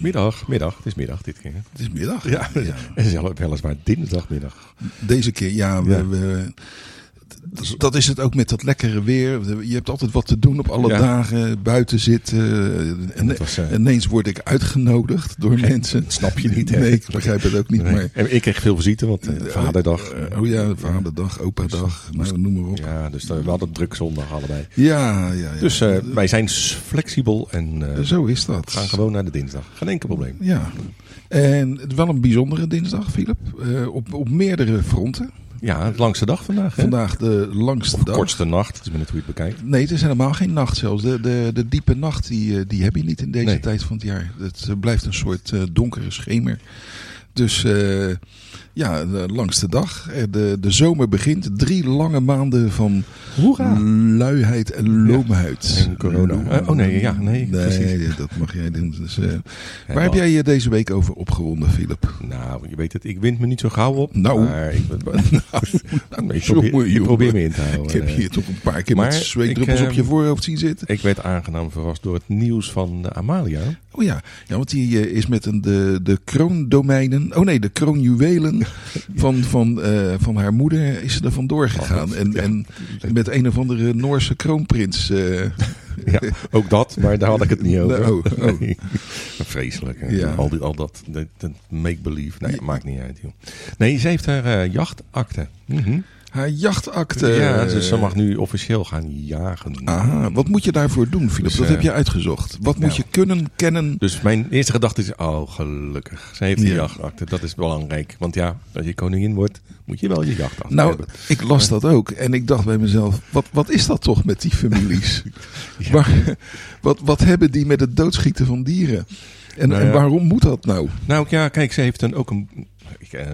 Middag. Het is middag dit keer. Het is middag? Ja, ja. Het is weliswaar dinsdagmiddag. Deze keer, ja. Dat is het ook met dat lekkere weer. Je hebt altijd wat te doen op alle dagen. Buiten zitten. En ineens word ik uitgenodigd door mensen. Dat snap je niet. Nee, ik begrijp het ook niet. Nee. Maar... En ik kreeg veel visite, want vaderdag. Vaderdag, opadag, dus, noem maar op. Ja, dus we hadden een druk zondag allebei. Ja. Dus wij zijn flexibel. En zo is dat. We gaan gewoon naar de dinsdag. Geen enkel probleem. Ja. En wel een bijzondere dinsdag, Philip. Op meerdere fronten. Ja, langste dag vandaag. Hè? Vandaag de langste dag. Kortste nacht, dus net hoe je het bekijkt. Nee, het is helemaal geen nacht zelfs. De diepe nacht, die heb je niet in deze tijd van het jaar. Het blijft een soort donkere schemer. Dus de langste dag. De zomer begint. 3 lange maanden van luiheid en loomheid. En corona. Nee, dat mag jij doen. Dus, waar heb jij je deze week over opgewonden, Philip? Nou, je weet het, ik wind me niet zo gauw op. Nou, maar ik probeer me in te houden. Ik heb hier toch een paar keer met zweetdruppels op je voorhoofd zien zitten. Ik werd aangenaam verrast door het nieuws van Amalia. Oh ja, want die is met de kroondomeinen... Oh nee, de kroonjuwelen van haar moeder is ze er vandoor gegaan. En met een of andere Noorse kroonprins... Ja, ook dat, maar daar had ik het niet over. Oh. Nee. Vreselijk. Hè? Ja. Al dat make-believe. Nee, maakt niet uit. Joh. Nee, ze heeft haar jachtakte. Mm-hmm. Haar jachtakte. Ja, dus ze mag nu officieel gaan jagen. Aha, wat moet je daarvoor doen, Philip? Dus, dat heb je uitgezocht. Wat moet je kunnen, kennen? Dus mijn eerste gedachte is, gelukkig. Ze heeft die jachtakte, dat is belangrijk. Want als je koningin wordt, moet je wel je jachtakte hebben. Nou, ik las dat ook. En ik dacht bij mezelf, wat is dat toch met die families? Maar, wat hebben die met het doodschieten van dieren? En waarom moet dat nou? Nou ja, kijk, ze heeft dan ook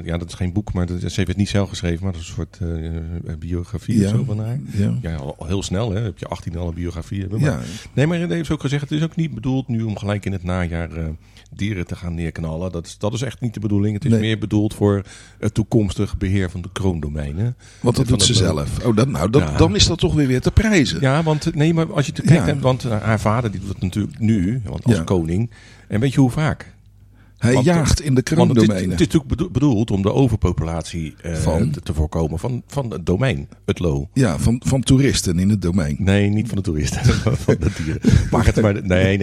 dat is geen boek, maar ze heeft het niet zelf geschreven, maar dat is een soort biografie of zo van haar. Ja, al heel snel, hè? Heb je 18 al een biografie hebben. Maar, nee, maar hij heeft ook gezegd, het is ook niet bedoeld nu om gelijk in het najaar dieren te gaan neerknallen. Dat is echt niet de bedoeling. Het is meer bedoeld voor het toekomstig beheer van de kroondomeinen. Want dat doet ze zelf. Dan is dat toch weer te prijzen. Ja, want nee, maar als je te kijkt, want haar vader die doet het natuurlijk nu, want als koning. En weet je hoe vaak? Hij jaagt in de kroondomeinen. Het is natuurlijk bedoeld om de overpopulatie te voorkomen van het domein, het loo. Ja, van toeristen in het domein. Nee, niet van de toeristen, van de dieren.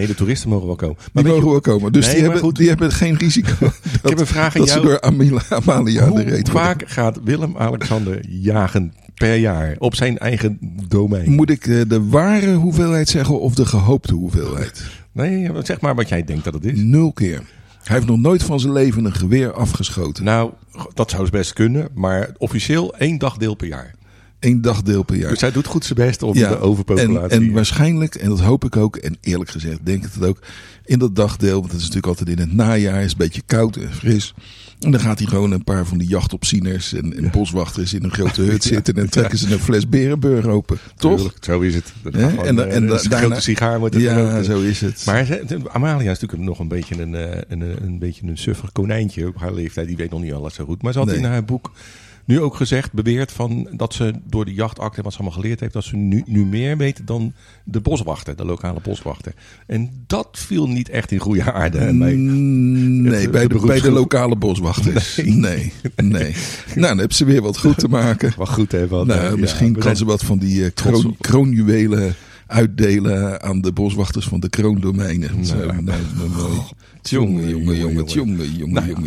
De toeristen mogen wel komen. Maar die mogen wel komen, dus die hebben geen risico. Ik heb een vraag aan jou. Dat ze door Amalia de reet worden. Hoe vaak gaat Willem-Alexander jagen per jaar op zijn eigen domein? Moet ik de ware hoeveelheid zeggen of de gehoopte hoeveelheid? Nee, zeg maar wat jij denkt dat het is. 0 keer. Hij heeft nog nooit van zijn leven een geweer afgeschoten. Nou, dat zou best kunnen. Maar officieel 1 dagdeel per jaar. 1 dagdeel per jaar. Dus hij doet goed zijn best om de overpopulatie... En waarschijnlijk, en dat hoop ik ook... en eerlijk gezegd denk ik het ook... in dat dagdeel, want het is natuurlijk altijd in het najaar... is een beetje koud en fris... En dan gaat hij gewoon een paar van die jachtopzieners en boswachters in een grote hut zitten. En trekken ze een fles Berenburg open. Toch? Tuurlijk, zo is het. Een grote sigaar wordt het. Ja, zo is het. Maar Amalia is natuurlijk nog een beetje een suffer konijntje op haar leeftijd. Die weet nog niet alles zo goed. Maar ze had in haar boek nu ook beweerd van dat ze door de jachtakte en wat ze allemaal geleerd heeft... dat ze nu meer weet dan de boswachter, de lokale boswachter. En dat viel niet echt in goede aarde. Bij de lokale boswachters. Nee. Nou, dan hebben ze weer wat goed te maken. Wat goed hebben. Misschien kan ze wat van die kroonjuwelen uitdelen aan de boswachters van de kroondomeinen. Jongen.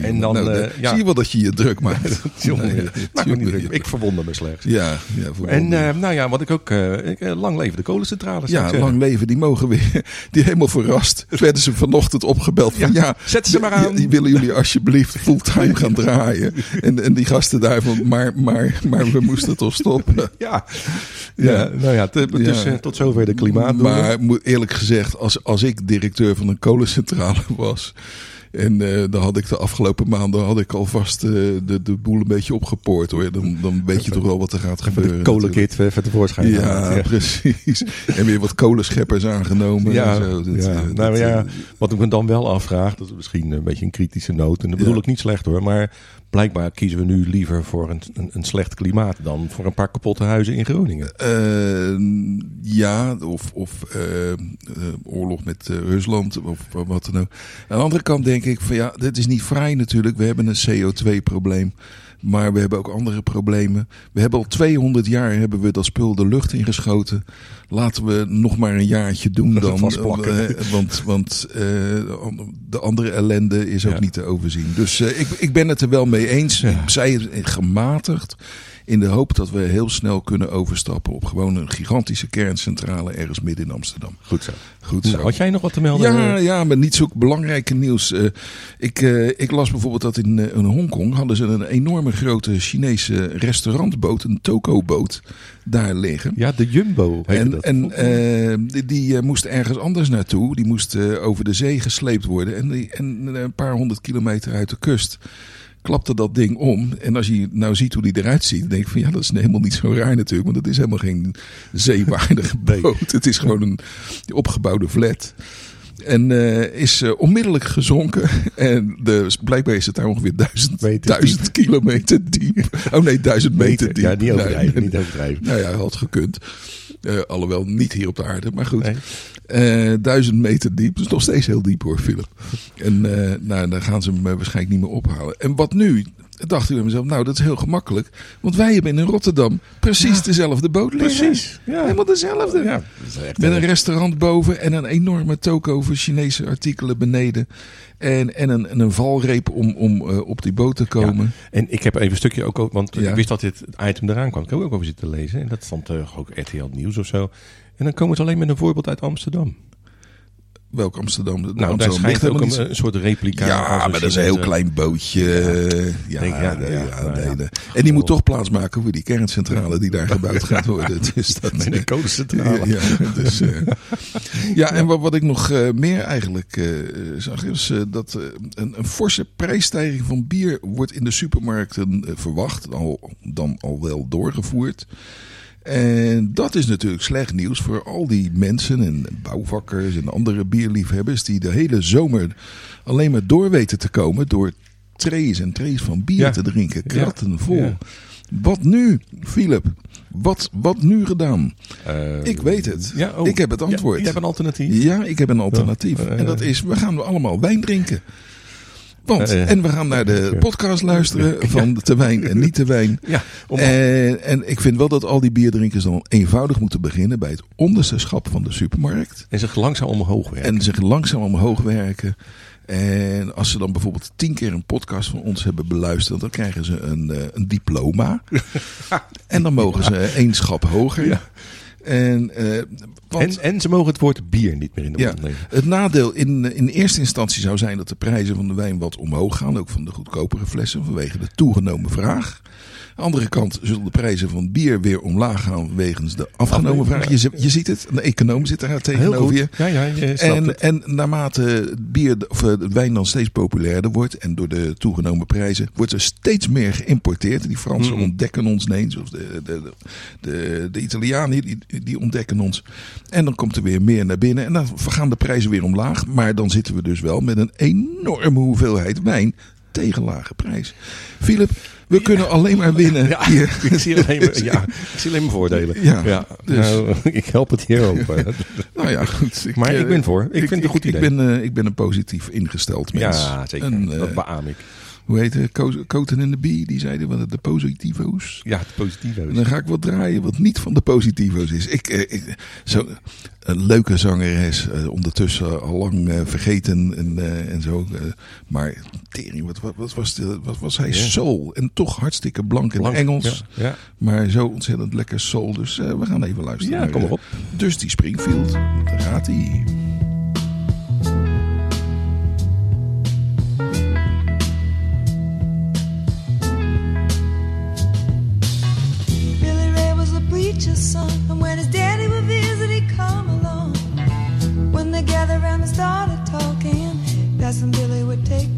En dan zie je wel dat je je druk maakt. Ik verwonder me slechts. Wat ik ook... lang leven de kolencentrales. Ja, lang leven. Die mogen weer... Die helemaal verrast. Werden ze vanochtend opgebeld. Zet ze maar aan. Die willen jullie alsjeblieft fulltime gaan draaien. En die gasten daarvan... Maar we moesten toch stoppen. Tot zover de klimaatdoelen. Maar eerlijk gezegd... Als ik directeur van een kolencentrale was... En dan had ik de afgelopen maanden alvast de boel een beetje opgepoord, hoor. Dan weet je toch wel wat er gaat gebeuren. De kolenkit weer tevoorschijn. Ja, precies. En weer wat kolenscheppers aangenomen. Ja, en zo. Wat ik me dan wel afvraag, dat is misschien een beetje een kritische noot. En dat bedoel ik niet slecht, hoor. Maar blijkbaar kiezen we nu liever voor een slecht klimaat dan voor een paar kapotte huizen in Groningen. Oorlog met Rusland of wat dan ook. Aan de andere kant denk ik van dit is niet vrij natuurlijk. We hebben een CO2-probleem, maar we hebben ook andere problemen. We hebben al 200 jaar dat spul de lucht ingeschoten. Laten we nog maar een jaartje doen dan. Want de andere ellende is ook niet te overzien. Dus ik ben het er wel mee eens. Ja. Ik zei het gematigd. In de hoop dat we heel snel kunnen overstappen op gewoon een gigantische kerncentrale ergens midden in Amsterdam. Goed zo. Goed zo. Nou, had jij nog wat te melden? Ja, maar niet zo belangrijke nieuws. Ik las bijvoorbeeld dat in Hongkong hadden ze een enorme grote Chinese restaurantboot, een tokoboot, daar liggen. Ja, de Jumbo heet dat. Die moest ergens anders naartoe. Die moest over de zee gesleept worden en een paar 100 kilometer uit de kust. Klapte dat ding om. En als je nou ziet hoe die eruit ziet, dan denk je van dat is helemaal niet zo raar natuurlijk. Want het is helemaal geen zeewaardige boot. Het is gewoon een opgebouwde flat. En is onmiddellijk gezonken. En blijkbaar is het daar ongeveer 1000 kilometer diep. Oh nee, 1000 meter diep. Ja, niet overdrijven. Hij had gekund. Alhoewel niet hier op de aarde, maar goed. Nee. 1000 meter diep. Dus nog steeds heel diep, hoor, Philip. En daar gaan ze hem waarschijnlijk niet meer ophalen. En wat nu? Dacht ik bij mezelf, dat is heel gemakkelijk. Want wij hebben in Rotterdam precies dezelfde boot liggen. Precies. Ja. Helemaal dezelfde. Ja, met een restaurant boven en een enorme toko voor Chinese artikelen beneden. En een valreep om op die boot te komen. Ja. En ik heb even een stukje ook, want ik wist dat dit item eraan kwam. Ik heb ook over zitten lezen. En dat stond ook RTL Nieuws of zo. En dan komen ze alleen met een voorbeeld uit Amsterdam. Welk Amsterdam? Daar schijnt ook een soort replica. Ja, maar dat is een heel klein bootje. En die moet toch plaatsmaken voor die kerncentrale die daar gebouwd gaat worden. Dus dat is een kolencentrale. En wat ik nog meer eigenlijk zag is dat een forse prijsstijging van bier wordt in de supermarkten verwacht. Dan al wel doorgevoerd. En dat is natuurlijk slecht nieuws voor al die mensen en bouwvakkers en andere bierliefhebbers die de hele zomer alleen maar door weten te komen door trays en trays van bier te drinken. Kratten vol. Ja. Wat nu, Philip? Wat nu gedaan? Ik weet het. Ja, ik heb het antwoord. Ik heb een alternatief. Ja, ik heb een alternatief. En dat is, we gaan allemaal wijn drinken. En we gaan naar de podcast luisteren van te wijn en niet te wijn. Ja, en ik vind wel dat al die bierdrinkers dan eenvoudig moeten beginnen bij het onderste schap van de supermarkt. En zich langzaam omhoog werken. En als ze dan bijvoorbeeld 10 keer een podcast van ons hebben beluisterd, dan krijgen ze een diploma. En dan mogen ze 1 schap hoger. Ja. En ze mogen het woord bier niet meer in de mond nemen. Het nadeel in eerste instantie zou zijn dat de prijzen van de wijn wat omhoog gaan. Ook van de goedkopere flessen vanwege de toegenomen vraag. Aan de andere kant zullen de prijzen van bier weer omlaag gaan wegens de afgenomen vraag. Je ziet het, een econoom zit daar tegenover je. Ja, en naarmate wijn dan steeds populairder wordt en door de toegenomen prijzen wordt er steeds meer geïmporteerd. Die Fransen ontdekken ons ineens, of de Italianen die ontdekken ons. En dan komt er weer meer naar binnen en dan gaan de prijzen weer omlaag. Maar dan zitten we dus wel met een enorme hoeveelheid wijn tegen lage prijs. Philip, we kunnen alleen maar winnen. Ja, hier. Ik zie alleen maar voordelen. Ja, dus. Nou, ik help het hier ook. Goed. Ik ben voor. Ik vind het een goed idee. Ik ben een positief ingesteld mens. Ja, zeker. Dat beaam ik. Hoe heet het? Coten en de Bie, die zeiden wat de positivo's. Ja, de positivo's. En dan ga ik wat draaien wat niet van de positivo's is. Een leuke zangeres, ondertussen al lang vergeten en zo. Maar tering, wat was hij soul? En toch hartstikke blank. Engels. Ja. Maar zo ontzettend lekker soul. Dus we gaan even luisteren. Ja, kom maar op. Dusty Springfield, daar gaat hij. Son. And when his daddy would visit, he'd come along. When they gathered around and started talking, that's when Billy would take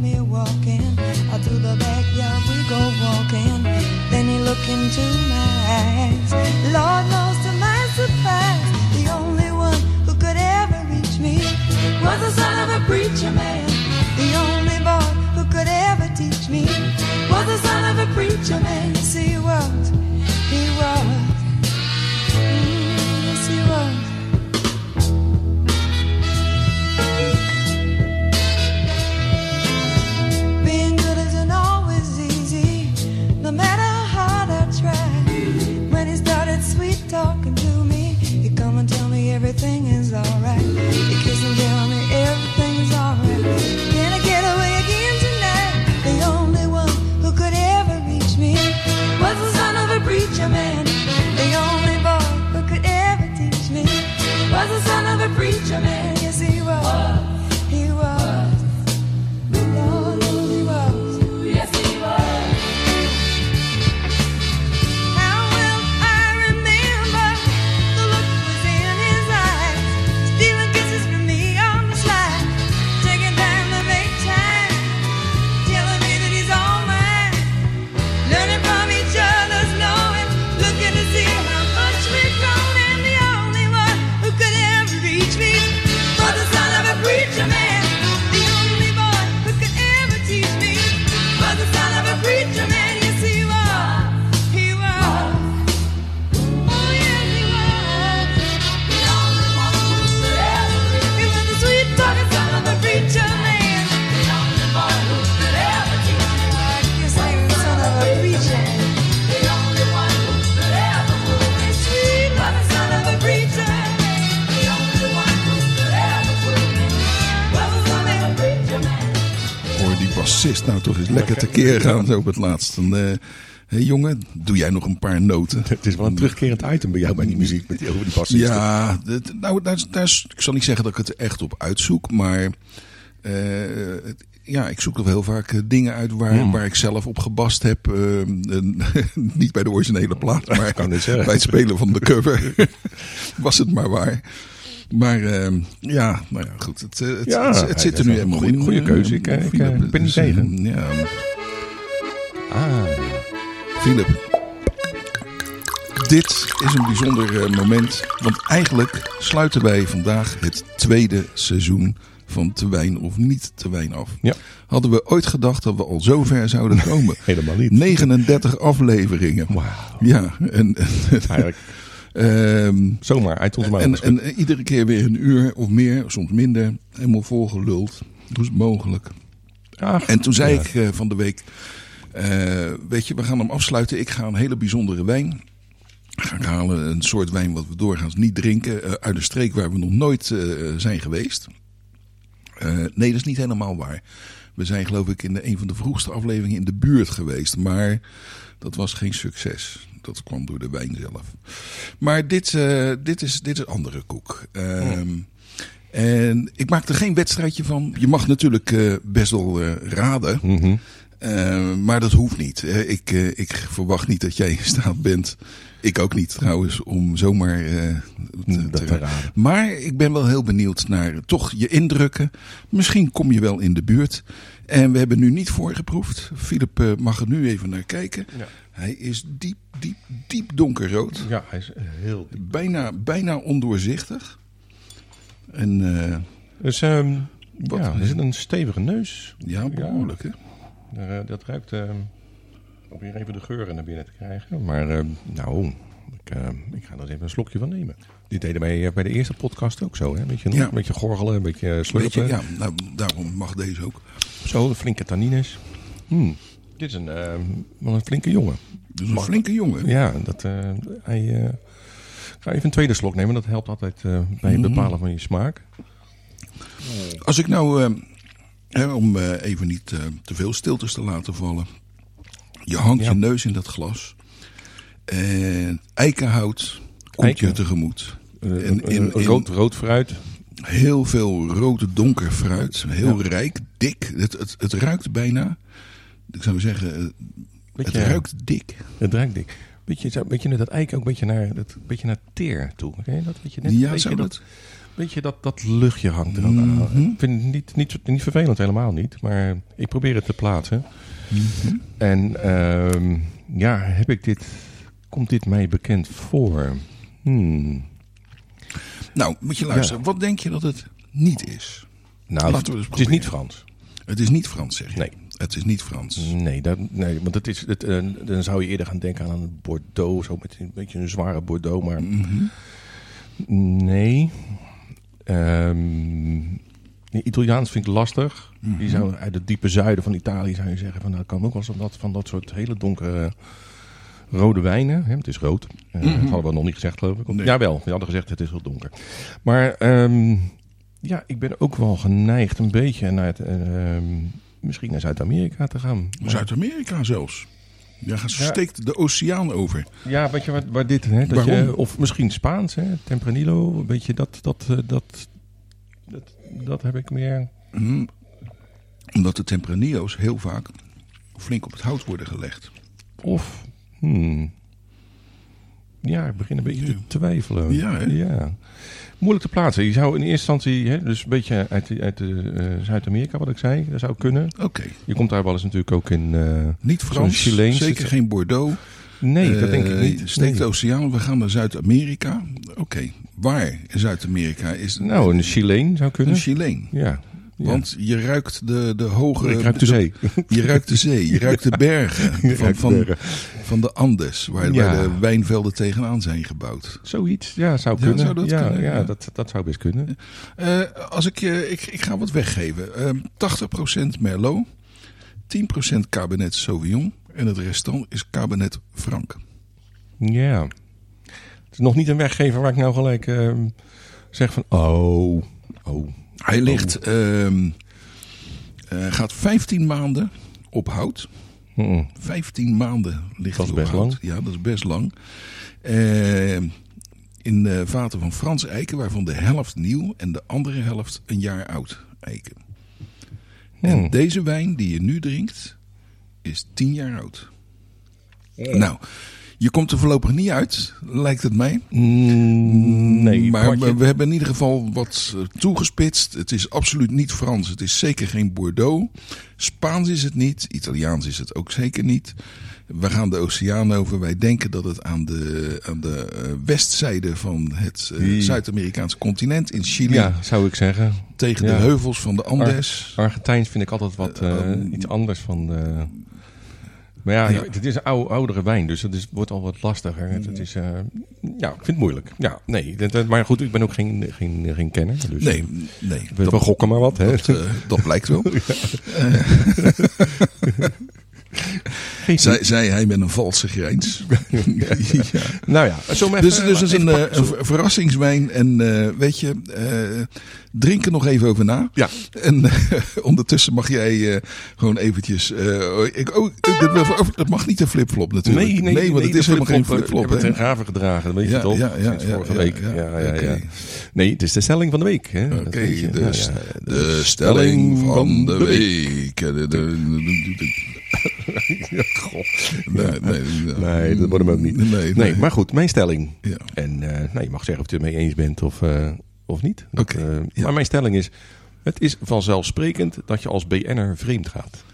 bassist nou toch eens lekker tekeer gaan zo op het laatst. Hé jongen, doe jij nog een paar noten? Het is wel een terugkerend item bij jou bij die muziek met die over die bassisten. Ja, nou, ik zal niet zeggen dat ik het echt op uitzoek, maar ja, ik zoek toch heel vaak dingen uit waar ik zelf op gebast heb. Niet bij de originele plaat, maar bij het spelen van de cover was het maar waar. Maar ja, nou ja, goed, het zit er nu helemaal in. Goede keuze, ik ben niet tegen. Ja. Philip, dit is een bijzonder moment, want eigenlijk sluiten wij vandaag het tweede seizoen van te wijn of niet te wijn af. Ja. Hadden we ooit gedacht dat we al zo ver zouden komen? Helemaal niet. 39 afleveringen. Wauw. Ja, en eigenlijk. Zomaar uit ons mouwen. En iedere keer weer een uur of meer, soms minder, helemaal volgeluld. Dus mogelijk. Ach, en toen zei ik van de week, weet je, we gaan hem afsluiten. Ik ga een hele bijzondere wijn gaan halen. Een soort wijn wat we doorgaans niet drinken. Uit een streek waar we nog nooit zijn geweest. Nee, dat is niet helemaal waar. We zijn geloof ik in een van de vroegste afleveringen in de buurt geweest. Maar dat was geen succes. Dat kwam door de wijn zelf. Maar dit is andere koek. En ik maak er geen wedstrijdje van. Je mag natuurlijk best wel raden. Mm-hmm. Maar dat hoeft niet. Ik verwacht niet dat jij in staat bent. Ik ook niet trouwens. Om zomaar te raden. Maar ik ben wel heel benieuwd naar toch je indrukken. Misschien kom je wel in de buurt. En we hebben nu niet voorgeproefd. Philip mag er nu even naar kijken. Ja. Hij is diep, diep, diep donkerrood. Ja, hij is heel diep. Bijna ondoorzichtig. En, dus er zit een stevige neus. Ja, behoorlijk hè. Dat ruikt, om hier even de geuren naar binnen te krijgen. Maar ik ga er eens even een slokje van nemen. Dit deden wij bij de eerste podcast ook zo. Hè? Een beetje gorgelen, een beetje slurpen. Beetje, ja, nou, daarom mag deze ook. Zo, de flinke tannines. Dit is een flinke jongen. Dus een flinke jongen? Ja, ik ga even een tweede slok nemen. Dat helpt altijd bij het bepalen van je smaak. Als ik nou... om even niet te veel stiltes te laten vallen. Je hangt je neus in dat glas. En eikenhout komt je tegemoet. Rood fruit. Heel veel rood donker fruit. Heel rijk, dik. Het ruikt bijna. Ik zou zeggen, beetje, het ruikt dik. Het ruikt dik. Beetje naar dat eiken ook, een beetje naar teer toe. Okay? Dat weet je net. Ja, zo dat... Weet je, dat luchtje hangt er ook aan. Ik vind het niet vervelend, helemaal niet. Maar ik probeer het te plaatsen. Mm-hmm. En komt dit mij bekend voor? Nou, moet je luisteren. Ja. Wat denk je dat het niet is? Nou, het is niet Frans. Het is niet Frans, zeg je? Nee. Het is niet Frans. Nee, want dan zou je eerder gaan denken aan een Bordeaux. Zo met een beetje een zware Bordeaux, maar... Mm-hmm. Nee... Italiaans vind ik lastig. Mm-hmm. Die zou uit het diepe zuiden van Italië zou je zeggen van dat kan ook wel van dat soort hele donkere rode wijnen. Hè, het is rood. Mm-hmm. Dat hadden we nog niet gezegd, geloof ik. Nee. Jawel, we hadden gezegd het is heel donker. Maar ik ben ook wel geneigd een beetje naar misschien naar Zuid-Amerika te gaan. Maar... Zuid-Amerika zelfs. Ja, steekt de oceaan over. Ja, weet je waar dit... Hè, dat je, of misschien Spaans, hè, Tempranillo. Weet je, dat heb ik meer... Omdat de Tempranillo's heel vaak flink op het hout worden gelegd. Of... Ja, ik begin een beetje te twijfelen. Ja, ja. Moeilijk te plaatsen. Je zou in eerste instantie, dus een beetje uit Zuid-Amerika, wat ik zei, dat zou kunnen. Okay. Je komt daar wel eens natuurlijk ook in. Niet Frans, Chileens. Zeker geen Bordeaux. Nee, dat denk ik niet. Steekt de oceaan, we gaan naar Zuid-Amerika. Oké, waar in Zuid-Amerika is? Nou, een Chileen zou kunnen. Een Chileen. Ja. Want je ruikt de hoge... Ik ruik de zee. Je ruikt de zee. Je ruikt de bergen. Van de Andes. Waar de wijnvelden tegenaan zijn gebouwd. Zoiets. Ja, zou kunnen. Dat zou best kunnen. Als ik ga wat weggeven. 80% Merlot. 10% Cabernet Sauvignon. En het restant is Cabernet Franc. Ja. Het is nog niet een weggever waar ik nou gelijk zeg van... Oh. Hij ligt gaat 15 maanden op hout. 15 maanden ligt hij op hout. Lang. Ja, dat is best lang. In vaten van Frans eiken, waarvan de helft nieuw en de andere helft een jaar oud eiken. En deze wijn die je nu drinkt is 10 jaar oud. Nou, je komt er voorlopig niet uit, lijkt het mij. Nee. Maar we hebben in ieder geval wat toegespitst. Het is absoluut niet Frans. Het is zeker geen Bordeaux. Spaans is het niet. Italiaans is het ook zeker niet. We gaan de oceaan over. Wij denken dat het aan de westzijde van het Zuid-Amerikaanse continent in Chili. Ja, zou ik zeggen. Tegen de heuvels van de Andes. Argentijns vind ik altijd wat iets anders van... Maar ja, het is een oudere wijn, dus het wordt al wat lastiger. Het is, ik vind het moeilijk. Ja, nee, maar goed, ik ben ook geen kenner. Dus nee. We gokken maar wat. Dat blijkt wel. Zij met een valse grijns. Ja. Nou ja, dus het is een verrassingswijn. En weet je, drink er nog even over na. Ja. En ondertussen mag jij gewoon eventjes... dat mag niet een flipflop natuurlijk. Nee, want het is helemaal geen flipflop. Ik heb het ten graven gedragen, weet je toch? Sinds vorige week. Ja. Nee, het is de stelling van de week. Oké, dus de stelling van de week. God. Nee, dat wordt hem ook niet. Nee, maar goed, mijn stelling. Ja. En je mag zeggen of je het ermee eens bent of niet. Okay. Maar mijn stelling is... Het is vanzelfsprekend dat je als BN'er vreemd gaat.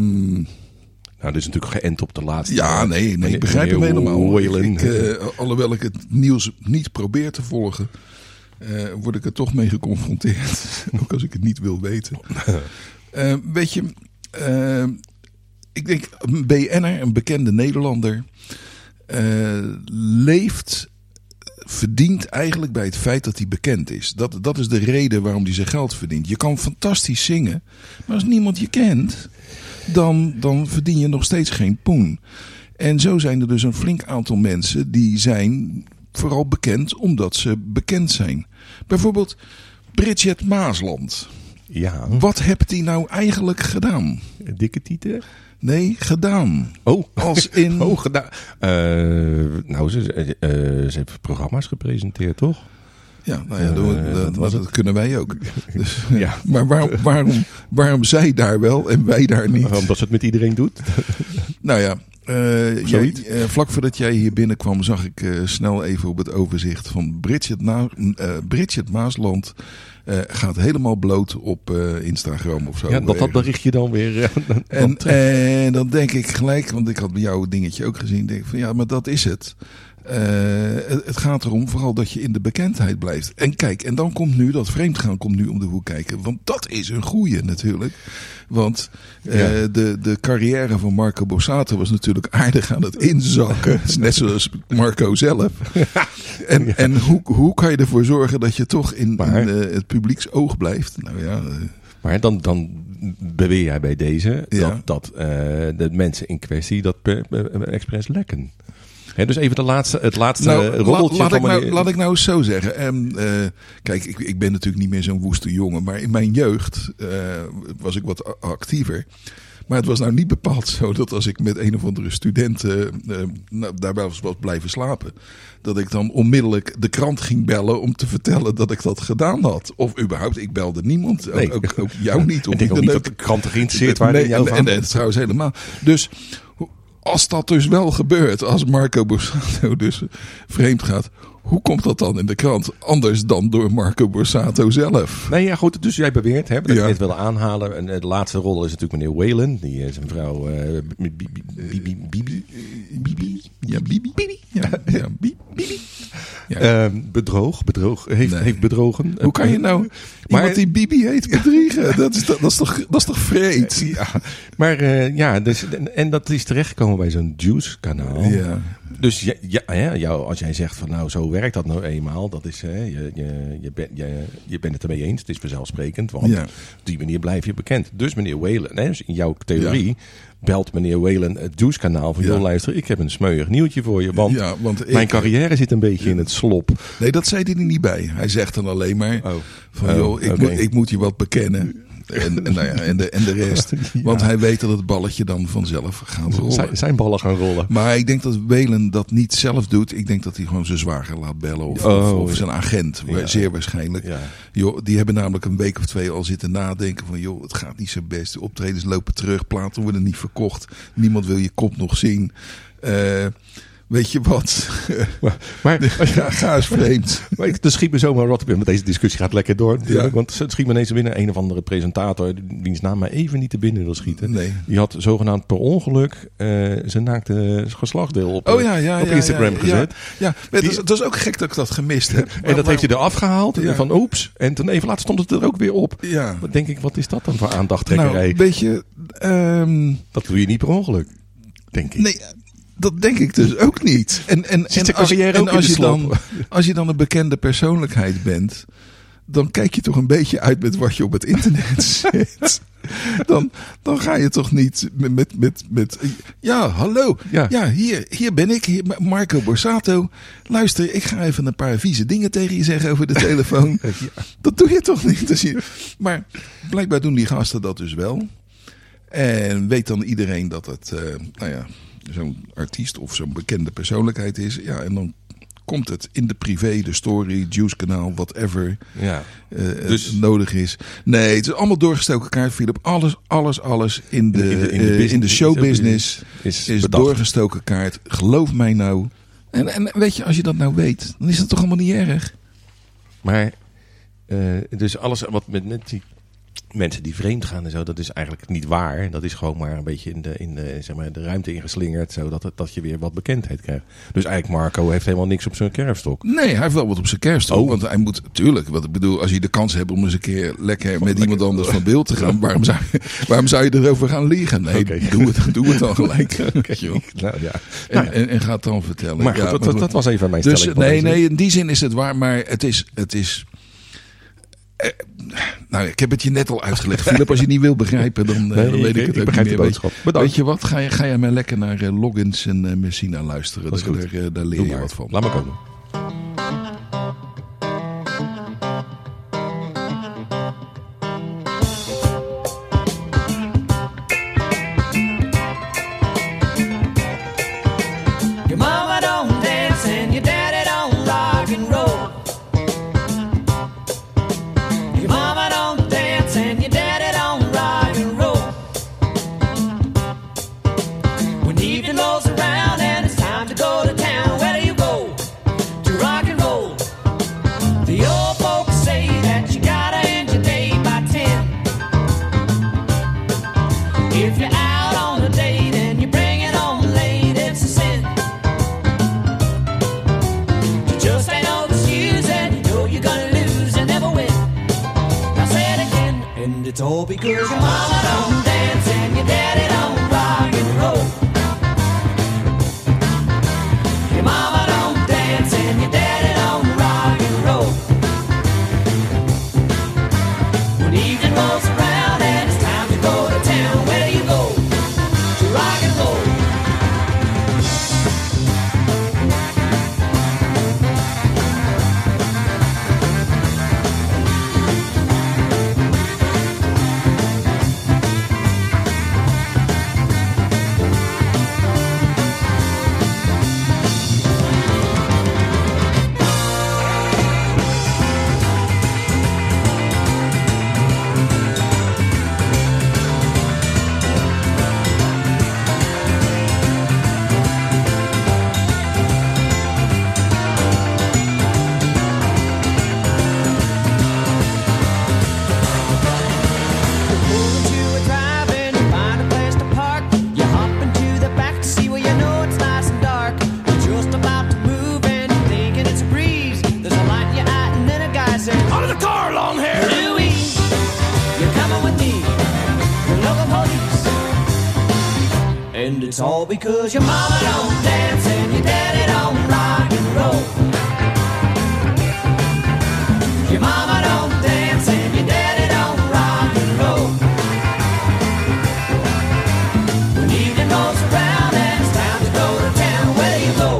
Nou, dit is natuurlijk geënt op de laatste. Ja, nee, ik begrijp hem helemaal. Alhoewel ik het nieuws niet probeer te volgen... word ik er toch mee geconfronteerd. Ook als ik het niet wil weten. Weet je... ik denk een BN'er, een bekende Nederlander, verdient eigenlijk bij het feit dat hij bekend is. Dat is de reden waarom hij zijn geld verdient. Je kan fantastisch zingen, maar als niemand je kent, dan verdien je nog steeds geen poen. En zo zijn er dus een flink aantal mensen die zijn vooral bekend omdat ze bekend zijn. Bijvoorbeeld Bridget Maasland. Ja. Wat hebt hij nou eigenlijk gedaan? Dikke tieten? Nee, gedaan. Oh. Als in... Oh, gedaan. Ze heeft programma's gepresenteerd, toch? Ja, nou ja, dat kunnen wij ook. Dus, ja. Maar waarom zij daar wel en wij daar niet? Omdat ze het met iedereen doet. Nou ja. Vlak voordat jij hier binnenkwam zag ik snel even op het overzicht van Bridget Maasland gaat helemaal bloot op Instagram of zo. Ja, dat berichtje dan weer. En dan denk ik gelijk, want ik had bij jou het dingetje ook gezien. Denk ik van ja, maar dat is het. Het gaat erom vooral dat je in de bekendheid blijft. En kijk, en dan komt nu dat vreemdgaan om de hoek kijken. Want dat is een goeie natuurlijk. Want de carrière van Marco Borsato was natuurlijk aardig aan het inzakken. Net zoals Marco zelf. En hoe kan je ervoor zorgen dat je toch in het publieks oog blijft? Nou ja... Maar dan beweer jij bij deze dat de mensen in kwestie dat expres lekken. He, dus even het laatste roddeltje. Laat ik nou eens zo zeggen. Kijk, ik ben natuurlijk niet meer zo'n woeste jongen. Maar in mijn jeugd was ik wat actiever. Maar het was nou niet bepaald zo dat als ik met een of andere student daarbij was blijven slapen. Dat ik dan onmiddellijk de krant ging bellen om te vertellen dat ik dat gedaan had. Of überhaupt, ik belde niemand. Nee. Ook jou niet. Ik denk ook niet dat de kranten geïnteresseerd waren in jouw verhaal. En trouwens helemaal. Dus... Als dat dus wel gebeurt, als Marco Borsato dus vreemd gaat... Hoe komt dat dan in de krant? Anders dan door Marco Borsato zelf. Nee, ja goed, dus jij beweert, hè, dat ik net wilde aanhalen. En de laatste rol is natuurlijk meneer Whalen. Die is een vrouw... Bibi? Ja, Bibi. Ja, Bibi. Bedroog. Heeft bedrogen. Hoe kan je nou iemand die Bibi heet bedriegen? Dat is toch vreed? Ja, maar ja, dus, en dat is terechtgekomen bij zo'n juice kanaal. Ja. Dus als jij zegt van nou, zo werkt dat nou eenmaal. Dat is, je bent het ermee eens. Het is vanzelfsprekend. Want op die manier blijf je bekend. Dus meneer Whalen, dus in jouw theorie... Ja. Belt meneer Whalen het Douchekanaal van... Joh, luister, ik heb een smeuig nieuwtje voor je. Want, mijn carrière zit een beetje in het slop. Nee, dat zei hij er niet bij. Hij zegt dan alleen maar... Ik moet je wat bekennen. En de rest. Want hij weet dat het balletje dan vanzelf gaat rollen. Zijn ballen gaan rollen. Maar ik denk dat Whalen dat niet zelf doet. Ik denk dat hij gewoon zijn zwager laat bellen. Of zijn agent. Ja. Zeer waarschijnlijk. Ja. Joh, die hebben namelijk een week of twee al zitten nadenken. Van joh, het gaat niet zo best. De optredens lopen terug. Platen worden niet verkocht. Niemand wil je kop nog zien. Weet je wat? Ga eens vreemd. Maar er schiet me zomaar wat op. Want deze discussie gaat lekker door natuurlijk. Ja. Want het schiet me ineens binnen een of andere presentator... wiens naam mij even niet te binnen wil schieten. Nee. Die had zogenaamd per ongeluk zijn naakte geslachtsdeel op Instagram gezet. Ja. Dat is ook gek dat ik dat gemist heb. Maar heeft hij eraf gehaald. Ja. Van oeps. En toen even later stond het er ook weer op. Ja. Dan denk ik, wat is dat dan voor aandachttrekkerij? Nou, een beetje... Dat doe je niet per ongeluk, denk ik. Nee. Dat denk ik dus ook niet. Als je dan een bekende persoonlijkheid bent... dan kijk je toch een beetje uit met wat je op het internet zet. Dan ga je toch niet met ja, hallo. Ja, hier ben ik. Hier, Marco Borsato. Luister, ik ga even een paar vieze dingen tegen je zeggen over de telefoon. Ja. Dat doe je toch niet? Maar blijkbaar doen die gasten dat dus wel. En weet dan iedereen dat het... zo'n artiest of zo'n bekende persoonlijkheid is. Ja, en dan komt het in de privé, de story, Juice-kanaal, whatever dus... nodig is. Nee, het is allemaal doorgestoken kaart, Philip. Alles in de showbusiness is doorgestoken kaart. Geloof mij nou. En weet je, als je dat nou weet, dan is dat toch allemaal niet erg. Maar dus alles wat met die... mensen die vreemd gaan en zo, dat is eigenlijk niet waar. Dat is gewoon maar een beetje in de ruimte ingeslingerd, zodat dat je weer wat bekendheid krijgt. Dus eigenlijk Marco heeft helemaal niks op zijn kerfstok. Nee, hij heeft wel wat op zijn kerfstok. Oh. Want hij moet, natuurlijk, wat ik bedoel, als je de kans hebt om eens een keer lekker met iemand anders van beeld te gaan, waarom zou je erover gaan liegen? Nee, doe het dan gelijk. Nou, ja. En ga het dan vertellen. Maar dat was even mijn stelling. Dus, nee, in die zin is het waar, maar het is ik heb het je net al uitgelegd. Philip, als je het niet wil begrijpen, dan weet ik het ook niet meer. Boodschap. Weet je wat? Ga je maar lekker naar Loggins en Messina luisteren. Dat is goed. Daar leer je wat van. Laat maar komen. and it's all because your mama don't dance and your daddy don't rock and roll. Your mama don't dance and your daddy don't rock and roll. When evening rolls around and it's time to go to town, where do you go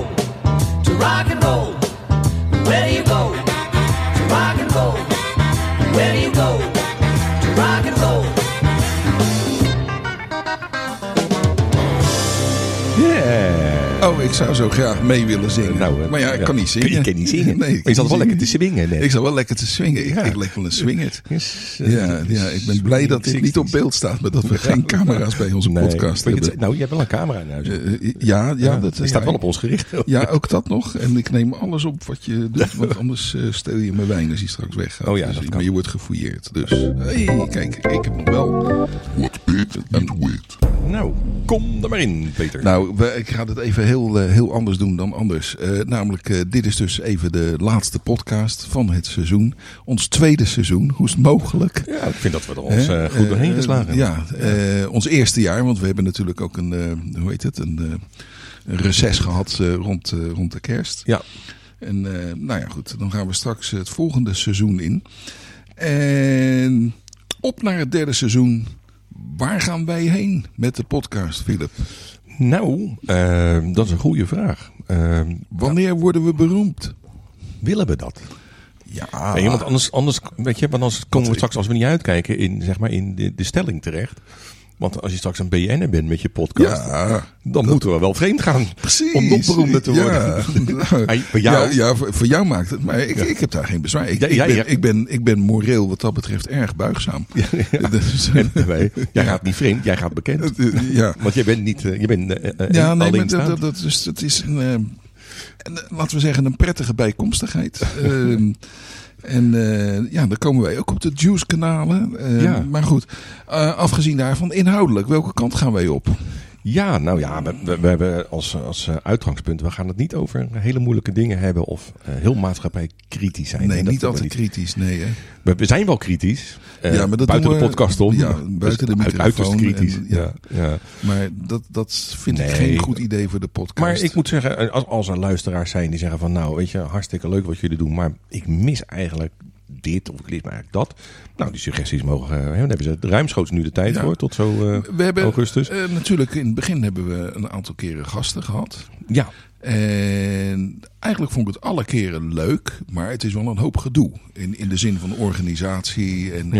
to rock and roll? Where do you go to rock and roll? Where do you go to rock and roll? Yeah. Oh, ik zou zo graag mee willen zingen. Nou, maar ja, ik kan niet zingen. Ik kan niet zingen. Nee, ik zat wel lekker te swingen. Net. Ik zat wel lekker te swingen. Ja. Ik leg wel een swingert. Ja, ik ben blij dat dit niet op beeld staat. Maar dat we geen camera's bij onze podcast hebben. Nou, je hebt wel een camera in huis. Dat staat wel op ons gericht. Ja, ook dat nog. En ik neem alles op wat je doet. Want anders stel je mijn wijn als je straks weggaat. Oh ja, dus, maar je wordt gefouilleerd. Dus, hey, kijk, ik heb nog wel. What bit and wit. Nou, kom er maar in, Peter. Nou, ik ga het even heel anders doen dan anders. Namelijk, dit is dus even de laatste podcast van het seizoen. Ons tweede seizoen, hoe is het mogelijk? Ja, ik vind dat we er ons goed doorheen geslagen hebben. Ja, ons eerste jaar, want we hebben natuurlijk ook een reces gehad rond de kerst. Ja. En nou ja, goed, dan gaan we straks het volgende seizoen in. En op naar het derde seizoen. Waar gaan wij heen met de podcast, Philip? Nou, dat is een goede vraag. Wanneer worden we beroemd? Willen we dat? Ja. Nee, want anders weet je, want anders komen we straks, als we niet uitkijken, in de stelling terecht. Want als je straks een BN'er bent met je podcast, dan moeten we wel vreemd gaan. Precies. Om nog beroemder te worden. Voor jou maakt het. Maar ik heb daar geen bezwaar. Ik ben moreel wat dat betreft erg buigzaam. Dus, jij gaat niet vreemd, jij gaat bekend. Want jij bent niet. Je bent alleen dat is laten we zeggen, een prettige bijkomstigheid. En dan komen wij ook op de Juice-kanalen. Maar goed, afgezien daarvan, inhoudelijk, welke kant gaan wij op? Ja, nou ja, we hebben als uitgangspunt, we gaan het niet over hele moeilijke dingen hebben of heel maatschappijkritisch zijn. Nee, niet altijd kritisch, nee. Hè? We zijn wel kritisch, maar dat buiten de podcast om. Ja, buiten de microfoon. Uiterst kritisch. En, ja. Maar dat vind ik geen goed idee voor de podcast. Maar ik moet zeggen, als er luisteraars zijn die zeggen van, nou weet je, hartstikke leuk wat jullie doen, maar ik mis eigenlijk dit of ik lees maar eigenlijk dat. Nou, die suggesties mogen. Dan hebben ze ruimschoots nu de tijd voor tot zo augustus. Natuurlijk, in het begin hebben we een aantal keren gasten gehad. Ja. En eigenlijk vond ik het alle keren leuk, maar het is wel een hoop gedoe. In de zin van de organisatie en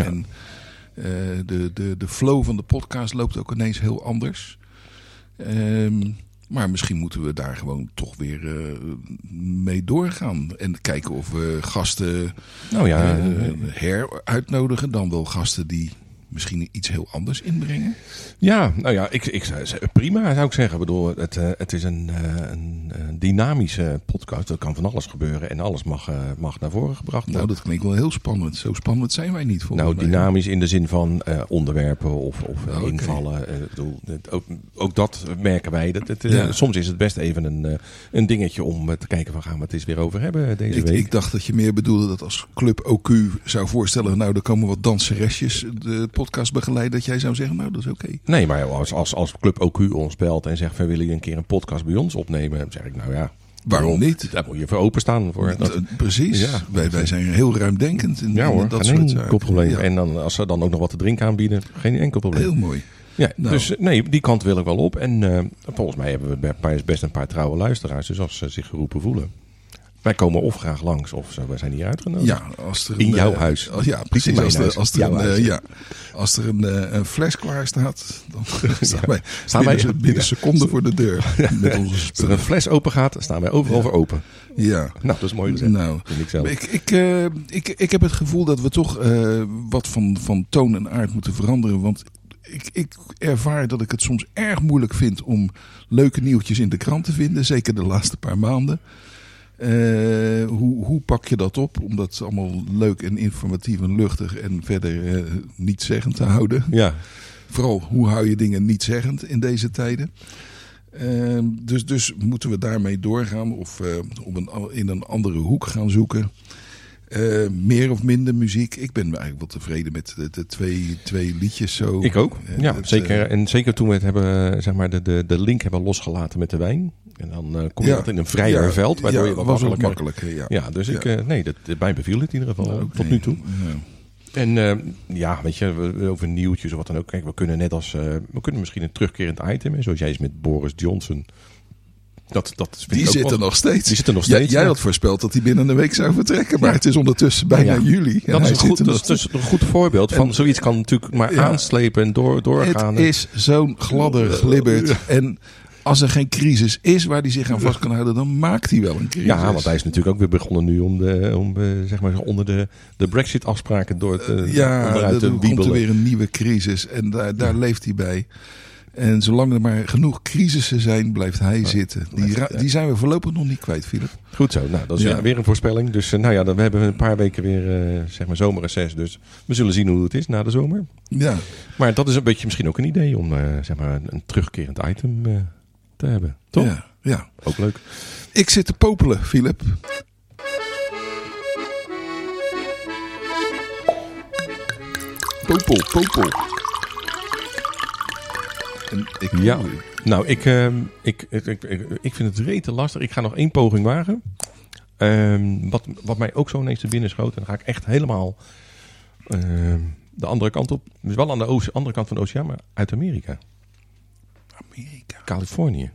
de flow van de podcast loopt ook ineens heel anders. Maar misschien moeten we daar gewoon toch weer mee doorgaan. En kijken of we gasten heruitnodigen. Dan wel gasten die misschien iets heel anders inbrengen. Ja, nou ja, prima zou ik zeggen. Ik bedoel, het is een dynamische podcast. Er kan van alles gebeuren en alles mag naar voren gebracht worden. Nou, dat klinkt wel heel spannend. Zo spannend zijn wij niet volgens mij. Nou, dynamisch in de zin van onderwerpen of invallen. Bedoel, ook dat merken wij. Soms is het best even een dingetje om te kijken van gaan we het eens weer over hebben deze week. Ik dacht dat je meer bedoelde dat als Club OQ zou voorstellen, nou, er komen wat danseresjes de podcast begeleid, dat jij zou zeggen, nou, dat is oké. Nee, maar als Club OQ ons belt en zegt, willen jullie een keer een podcast bij ons opnemen? Dan zeg ik, nou ja. Waarom niet? Daar moet je voor openstaan. Voor. Precies. Ja. Wij zijn heel ruimdenkend. Geen enkel probleem. Ja. En dan, als ze dan ook nog wat te drinken aanbieden, geen enkel probleem. Heel mooi. Ja, nou. Dus nee, die kant wil ik wel op. En volgens mij hebben we best een paar trouwe luisteraars. Dus als ze zich geroepen voelen. Wij komen of graag langs, of wij zijn hier uitgenodigd. Ja, als er in jouw huis. Ja, precies. Als er een fles klaar staat, dan staan wij binnen seconden voor de deur. Ja. Met onze spullen. Als er een fles open gaat, staan wij overal voor open. Ja. Nou, dat is mooi gezegd. Nou, ik heb het gevoel dat we toch wat van toon en aard moeten veranderen. Want ik ervaar dat ik het soms erg moeilijk vind om leuke nieuwtjes in de krant te vinden. Zeker de laatste paar maanden. Hoe pak je dat op? Om dat allemaal leuk en informatief en luchtig en verder nietszeggend te houden. Ja. Vooral, hoe hou je dingen nietszeggend in deze tijden? Dus moeten we daarmee doorgaan of in een andere hoek gaan zoeken? Meer of minder muziek. Ik ben eigenlijk wel tevreden met de twee liedjes zo. Ik ook. Ja, zeker. En zeker toen we het hebben, zeg maar, de link hebben losgelaten met de wijn. En dan kom je altijd in een vrijer veld. Waardoor je wat makkelijker. Ja, dus ik, mij beviel het in ieder geval tot nu toe. Nee. En weet je, over nieuwtjes of wat dan ook. Kijk, we kunnen net als... we kunnen misschien een terugkerend item. Hè, zoals jij is met Boris Johnson. Die zit er nog steeds. Jij had voorspeld dat hij binnen een week zou vertrekken. Maar het is ondertussen bijna juli. Dat is een goed voorbeeld. Van zoiets kan natuurlijk maar aanslepen en doorgaan. Het is zo'n gladder glibbert. En als er geen crisis is waar hij zich aan vast kan houden, dan maakt hij wel een crisis. Ja, want hij is natuurlijk ook weer begonnen nu om onder de Brexit-afspraken door te wiebelen. Komt er weer een nieuwe crisis. En daar leeft hij bij. En zolang er maar genoeg crisissen zijn, blijft hij zitten. Die zijn we voorlopig nog niet kwijt, Philip. Goed zo. Nou, dat is weer een voorspelling. Dus we hebben een paar weken weer zomerreces. Dus we zullen zien hoe het is na de zomer. Ja. Maar dat is een beetje misschien ook een idee om een terugkerend item te hebben. Toch? Ja, ja. Ook leuk. Ik zit te popelen, Philip. Popel. Ik vind het rete lastig. Ik ga nog één poging wagen. Wat mij ook zo ineens te binnen schoot. En dan ga ik echt helemaal de andere kant op. Dus wel aan de andere kant van de oceaan, maar uit Amerika. Californië.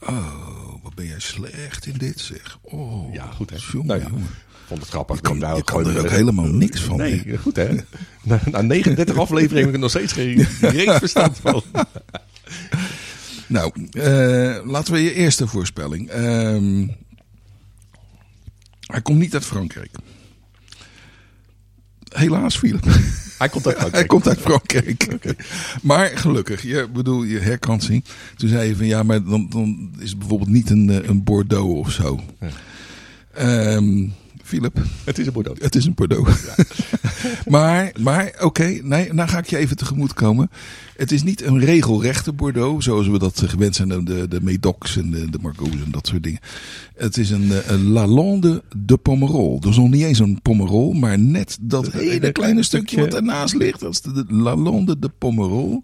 Oh, wat ben jij slecht in dit, zeg. Oh, ja, goed hè. Jongen. Vond het grappig. Ik kan er ook helemaal niks van. Nee, goed hè. Na 39 afleveringen heb ik nog steeds geen reeks verstand van. Laten we je eerste voorspelling. Hij komt niet uit Frankrijk. Helaas, Philip. Hij komt uit Frankrijk. Okay. Maar gelukkig, je herkansing. Toen zei je van maar dan is het bijvoorbeeld niet een Bordeaux of zo. Ja. Philip. Het is een Bordeaux. Ja. maar oké, nou ga ik je even tegemoet komen. Het is niet een regelrechte Bordeaux, zoals we dat gewend zijn. De Médocs en de Margaux en dat soort dingen. Het is een Lalande de Pomerol. Dus nog niet eens een Pomerol, maar net dat hele kleine stukje wat ernaast ligt. Dat is de Lalande de Pomerol.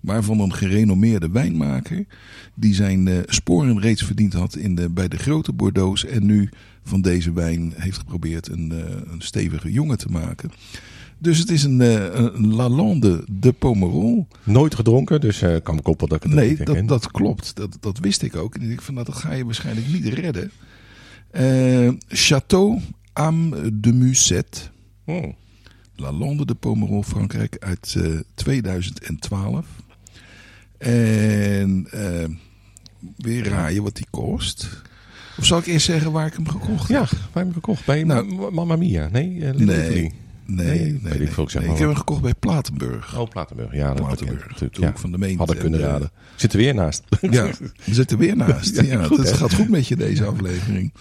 Waarvan een gerenommeerde wijnmaker die zijn sporen reeds verdiend had bij de grote Bordeaux. En nu van deze wijn heeft geprobeerd een stevige jongen te maken. Dus het is een Lalande de Pomerol. Nooit gedronken, dus kan ik koppelen dat ik het niet herken. Nee, dat klopt. Dat wist ik ook. En ik dacht van, dat ga je waarschijnlijk niet redden. Chateau Am de Muset. Oh. Lalande de Pomerol, Frankrijk, uit 2012. En weer raaien wat die kost. Of zal ik eerst zeggen waar ik hem gekocht heb? Ja, waar ik hem gekocht? Bij Mamma Mia? Nee. Ik heb hem gekocht bij Platenburg. Oh, Platenburg. Ja, natuurlijk. Ja. Van de meent. Hadden kunnen raden. Zit er weer naast. Ja, goed, het gaat goed met je deze aflevering.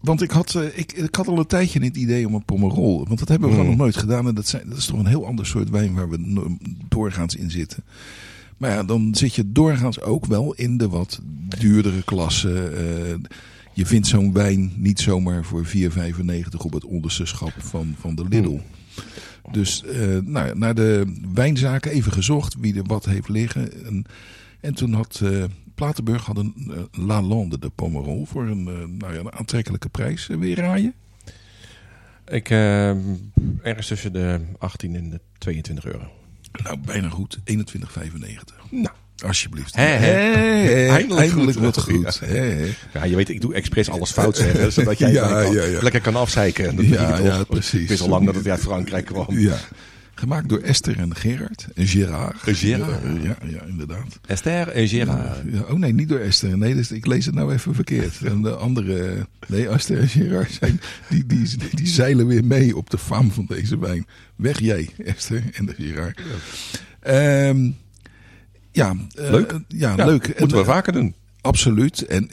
Want ik had al een tijdje het idee om een Pomerol. Want dat hebben we nog nooit gedaan. En dat is toch een heel ander soort wijn waar we doorgaans in zitten. Maar ja, dan zit je doorgaans ook wel in de wat duurdere klasse. Je vindt zo'n wijn niet zomaar voor 4,95 op het onderste schap van de Lidl. Dus naar de wijnzaken even gezocht wie er wat heeft liggen. En toen had... Platenburg had een Lalande de Pomerol voor een aantrekkelijke prijs. Wil je raaien? Ik ergens tussen de 18 en de 22 euro. Nou, bijna goed. 21,95. Nou, alsjeblieft. Eindelijk wordt goed. He. Ja, je weet, ik doe expres alles fout zeggen, zodat jij lekker kan afzeiken. Dat precies. Het is al lang dat het uit Frankrijk kwam. Ja. Gemaakt door Esther en Gerard. Gerard. Ja, inderdaad. Esther en Gerard. Ja, oh nee, niet door Esther. Nee, dus ik lees het nou even verkeerd. En de andere... Nee, Esther en Gerard zijn... Die zeilen weer mee op de faam van deze wijn. Weg jij, Esther en de Gerard. Leuk. Leuk. Moeten we vaker doen. Absoluut. En...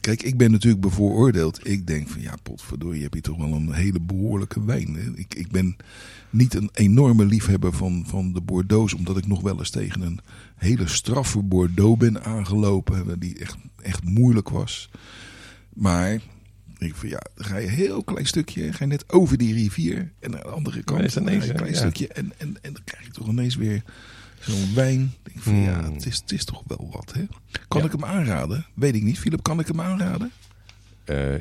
kijk, ik ben natuurlijk bevooroordeeld. Ik denk van, potverdorie, heb je toch wel een hele behoorlijke wijn. Ik ben niet een enorme liefhebber van de Bordeaux, omdat ik nog wel eens tegen een hele straffe Bordeaux ben aangelopen, die echt moeilijk was. Maar ik van ja, dan ga je een heel klein stukje, ga je net over die rivier en aan de andere kant is ineens, een klein stukje en dan krijg je toch ineens weer zo'n wijn. Denk van, ja, het is toch wel wat, hè? Kan ik hem aanraden? Weet ik niet, Philip, kan ik hem aanraden?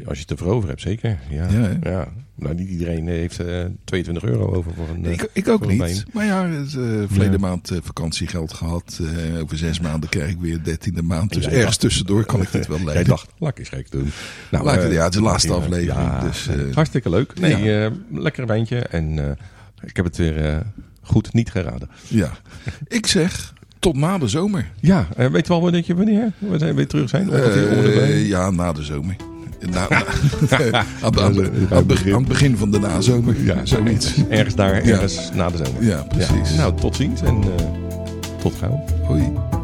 Als je het ervoor over hebt, zeker. Ja. Nou, niet iedereen heeft €22 over voor een ik ook niet. Wijn. Maar ja, verleden maand vakantiegeld gehad. Over 6 maanden krijg ik weer 13e maand. Dus ergens tussendoor kan ik dit wel leiden. Jij dacht, lak is gek doen. Nou, het is de laatste aflevering. Ja, dus, hartstikke leuk. Nee, lekker wijntje. En ik heb het weer goed niet geraden. Ja, ik zeg... Tot na de zomer. Ja, weet je wel wanneer we weer terug zijn? Ja, na de zomer. Aan het begin van de nazomer. Ja, zoiets. Ergens na de zomer. Ja, precies. Ja. Nou, tot ziens en tot gauw. Hoi.